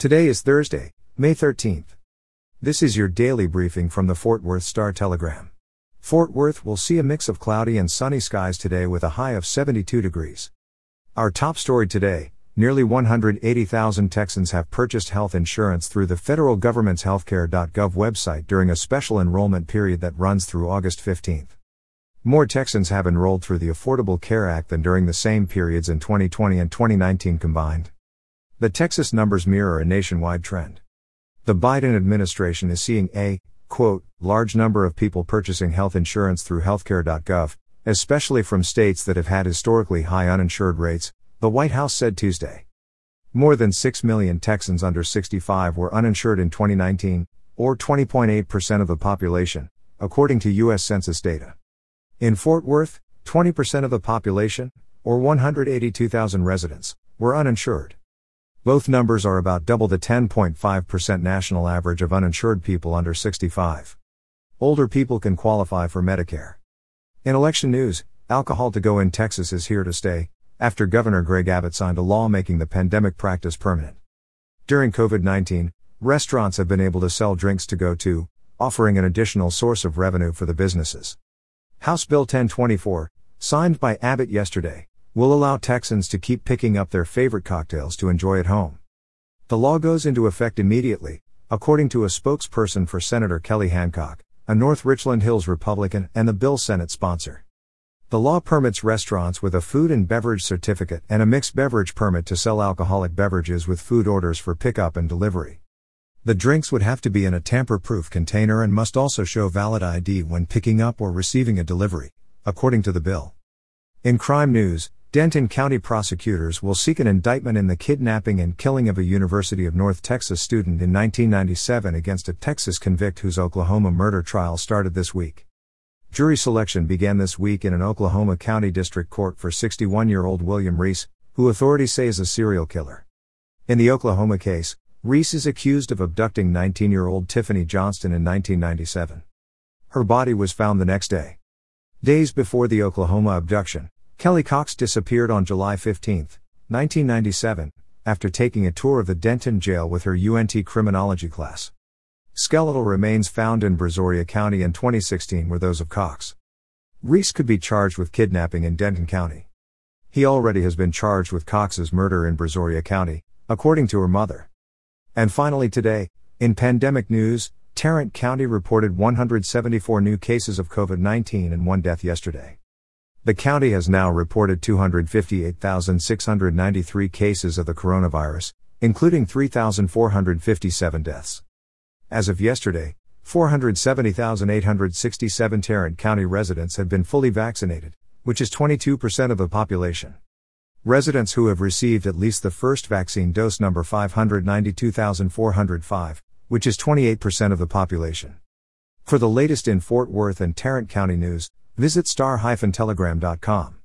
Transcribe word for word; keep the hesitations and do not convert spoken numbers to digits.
Today is Thursday, May thirteenth. This is your daily briefing from the Fort Worth Star-Telegram. Fort Worth will see a mix of cloudy and sunny skies today with a high of seventy-two degrees. Our top story today, nearly one hundred eighty thousand Texans have purchased health insurance through the federal government's healthcare dot gov website during a special enrollment period that runs through August fifteenth. More Texans have enrolled through the Affordable Care Act than during the same periods in twenty twenty and twenty nineteen combined. The Texas numbers mirror a nationwide trend. The Biden administration is seeing a, quote, large number of people purchasing health insurance through healthcare dot gov, especially from states that have had historically high uninsured rates, the White House said Tuesday. More than six million Texans under sixty-five were uninsured in twenty nineteen, or twenty point eight percent of the population, according to U S Census data. In Fort Worth, twenty percent of the population, or one hundred eighty-two thousand residents, were uninsured. Both numbers are about double the ten point five percent national average of uninsured people under sixty-five. Older people can qualify for Medicare. In election news, alcohol to go in Texas is here to stay, after Governor Greg Abbott signed a law making the pandemic practice permanent. During COVID nineteen, restaurants have been able to sell drinks to go too, offering an additional source of revenue for the businesses. House Bill ten twenty-four, signed by Abbott yesterday, will allow Texans to keep picking up their favorite cocktails to enjoy at home. The law goes into effect immediately, according to a spokesperson for Senator Kelly Hancock, a North Richland Hills Republican and the bill's Senate sponsor. The law permits restaurants with a food and beverage certificate and a mixed beverage permit to sell alcoholic beverages with food orders for pickup and delivery. The drinks would have to be in a tamper-proof container and must also show valid I D when picking up or receiving a delivery, according to the bill. In crime news, Denton County prosecutors will seek an indictment in the kidnapping and killing of a University of North Texas student in nineteen ninety-seven against a Texas convict whose Oklahoma murder trial started this week. Jury selection began this week in an Oklahoma County District Court for sixty-one-year-old William Reese, who authorities say is a serial killer. In the Oklahoma case, Reese is accused of abducting nineteen-year-old Tiffany Johnston in nineteen ninety-seven. Her body was found the next day. Days before the Oklahoma abduction, Kelly Cox disappeared on July fifteenth, nineteen ninety-seven, after taking a tour of the Denton jail with her U N T criminology class. Skeletal remains found in Brazoria County in twenty sixteen were those of Cox. Reese could be charged with kidnapping in Denton County. He already has been charged with Cox's murder in Brazoria County, according to her mother. And finally today, in pandemic news, Tarrant County reported one hundred seventy-four new cases of COVID nineteen and one death yesterday. The county has now reported two hundred fifty-eight thousand six hundred ninety-three cases of the coronavirus, including three thousand four hundred fifty-seven deaths. As of yesterday, four hundred seventy thousand eight hundred sixty-seven Tarrant County residents had been fully vaccinated, which is twenty-two percent of the population. Residents who have received at least the first vaccine dose number five hundred ninety-two thousand four hundred five, which is twenty-eight percent of the population. For the latest in Fort Worth and Tarrant County news, visit star dash telegram dot com.